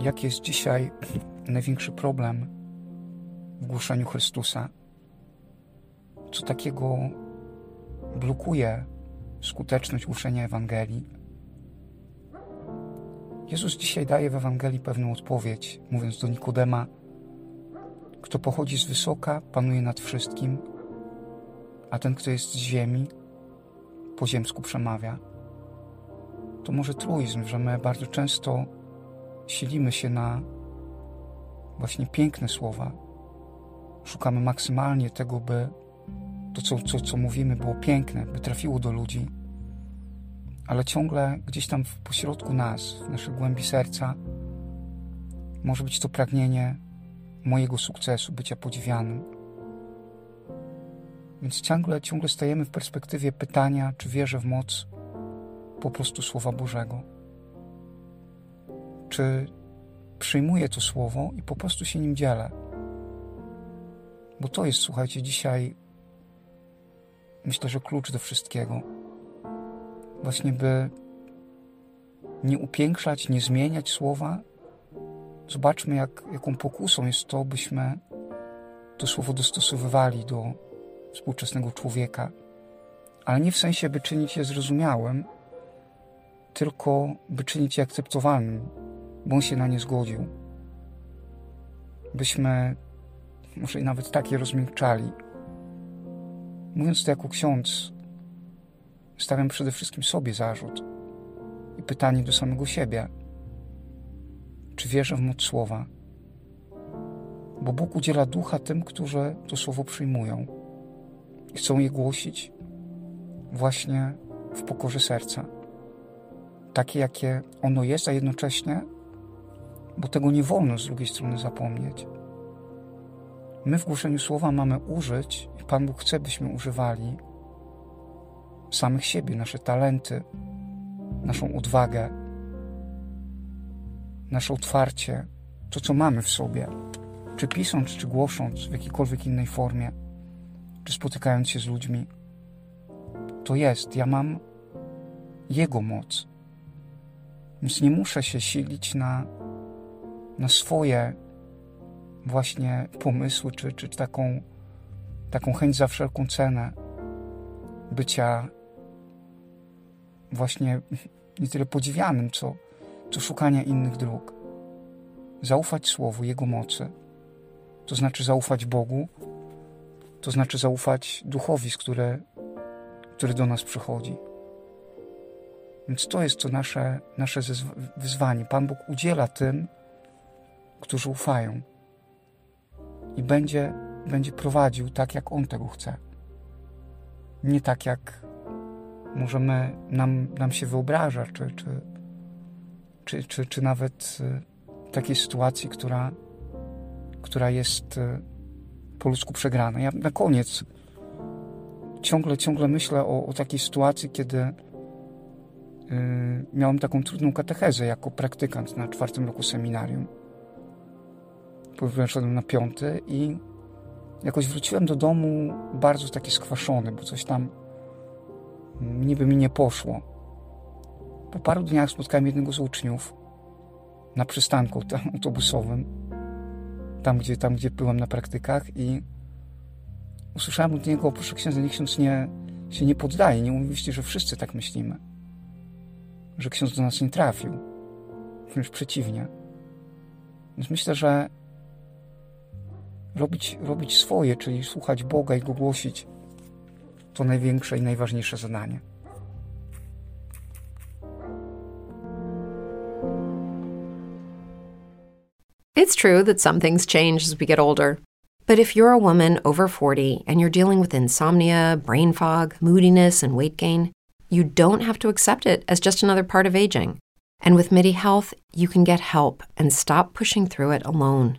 Jaki jest dzisiaj największy problem w głoszeniu Chrystusa? Co takiego blokuje skuteczność głoszenia Ewangelii? Jezus dzisiaj daje w Ewangelii pewną odpowiedź, mówiąc do Nikodema: kto pochodzi z wysoka, panuje nad wszystkim, a ten, kto jest z ziemi, po ziemsku przemawia. To może truizm, że my bardzo często silimy się na właśnie piękne słowa. Szukamy maksymalnie tego, by to, co mówimy, było piękne, by trafiło do ludzi. Ale ciągle gdzieś tam pośrodku nas, w naszej głębi serca, może być to pragnienie mojego sukcesu, bycia podziwianym. Więc ciągle stajemy w perspektywie pytania, czy wierzę w moc po prostu Słowa Bożego. Czy przyjmuję to Słowo i po prostu się nim dzielę. Bo to jest, słuchajcie, dzisiaj myślę, że klucz do wszystkiego. Właśnie by nie upiększać, nie zmieniać słowa. Zobaczmy, jaką pokusą jest to, byśmy to słowo dostosowywali do współczesnego człowieka. Ale nie w sensie, by czynić je zrozumiałym, tylko by czynić je akceptowalnym, bo on się na nie zgodził. Byśmy może i nawet tak je rozmiękczali. Mówiąc to jako ksiądz, stawiam przede wszystkim sobie zarzut i pytanie do samego siebie. Czy wierzę w moc Słowa? Bo Bóg udziela ducha tym, którzy to Słowo przyjmują i chcą je głosić właśnie w pokorze serca. Takie, jakie ono jest, a jednocześnie, bo tego nie wolno z drugiej strony zapomnieć. My w głoszeniu Słowa mamy użyć, i Pan Bóg chce, byśmy używali samych siebie, nasze talenty, naszą odwagę, nasze otwarcie, to, co mamy w sobie, czy pisząc, czy głosząc w jakiejkolwiek innej formie, czy spotykając się z ludźmi. To jest, ja mam Jego moc, więc nie muszę się silić na swoje właśnie pomysły, czy taką chęć za wszelką cenę bycia właśnie nie tyle podziwianym, co szukania innych dróg. Zaufać Słowu, Jego mocy, to znaczy zaufać Bogu, to znaczy zaufać Duchowi, który do nas przychodzi. Więc to jest to nasze wyzwanie. Pan Bóg udziela tym, którzy ufają i będzie prowadził tak, jak On tego chce. Nie tak, jak możemy, nam się wyobraża, czy nawet w takiej sytuacji, która jest po ludzku przegrana. Ja na koniec ciągle myślę o takiej sytuacji, kiedy miałem taką trudną katechezę jako praktykant na 4. roku seminarium. Poszedłem na 5. i jakoś wróciłem do domu bardzo taki skwaszony, bo coś tam niby mi nie poszło. Po paru dniach spotkałem jednego z uczniów na przystanku autobusowym, tam gdzie byłem na praktykach, i usłyszałem od niego: proszę księdza, niech ksiądz nie, się nie poddaje. Nie mówiliście, że wszyscy tak myślimy. Że ksiądz do nas nie trafił. Wręcz przeciwnie. Więc myślę, że robić swoje, czyli słuchać Boga i Go głosić, to największe i najważniejsze zadanie. It's true that some things change as we get older. But if you're a woman over 40 and you're dealing with insomnia, brain fog, moodiness, and weight gain, you don't have to accept it as just another part of aging. And with Midi Health, you can get help and stop pushing through it alone.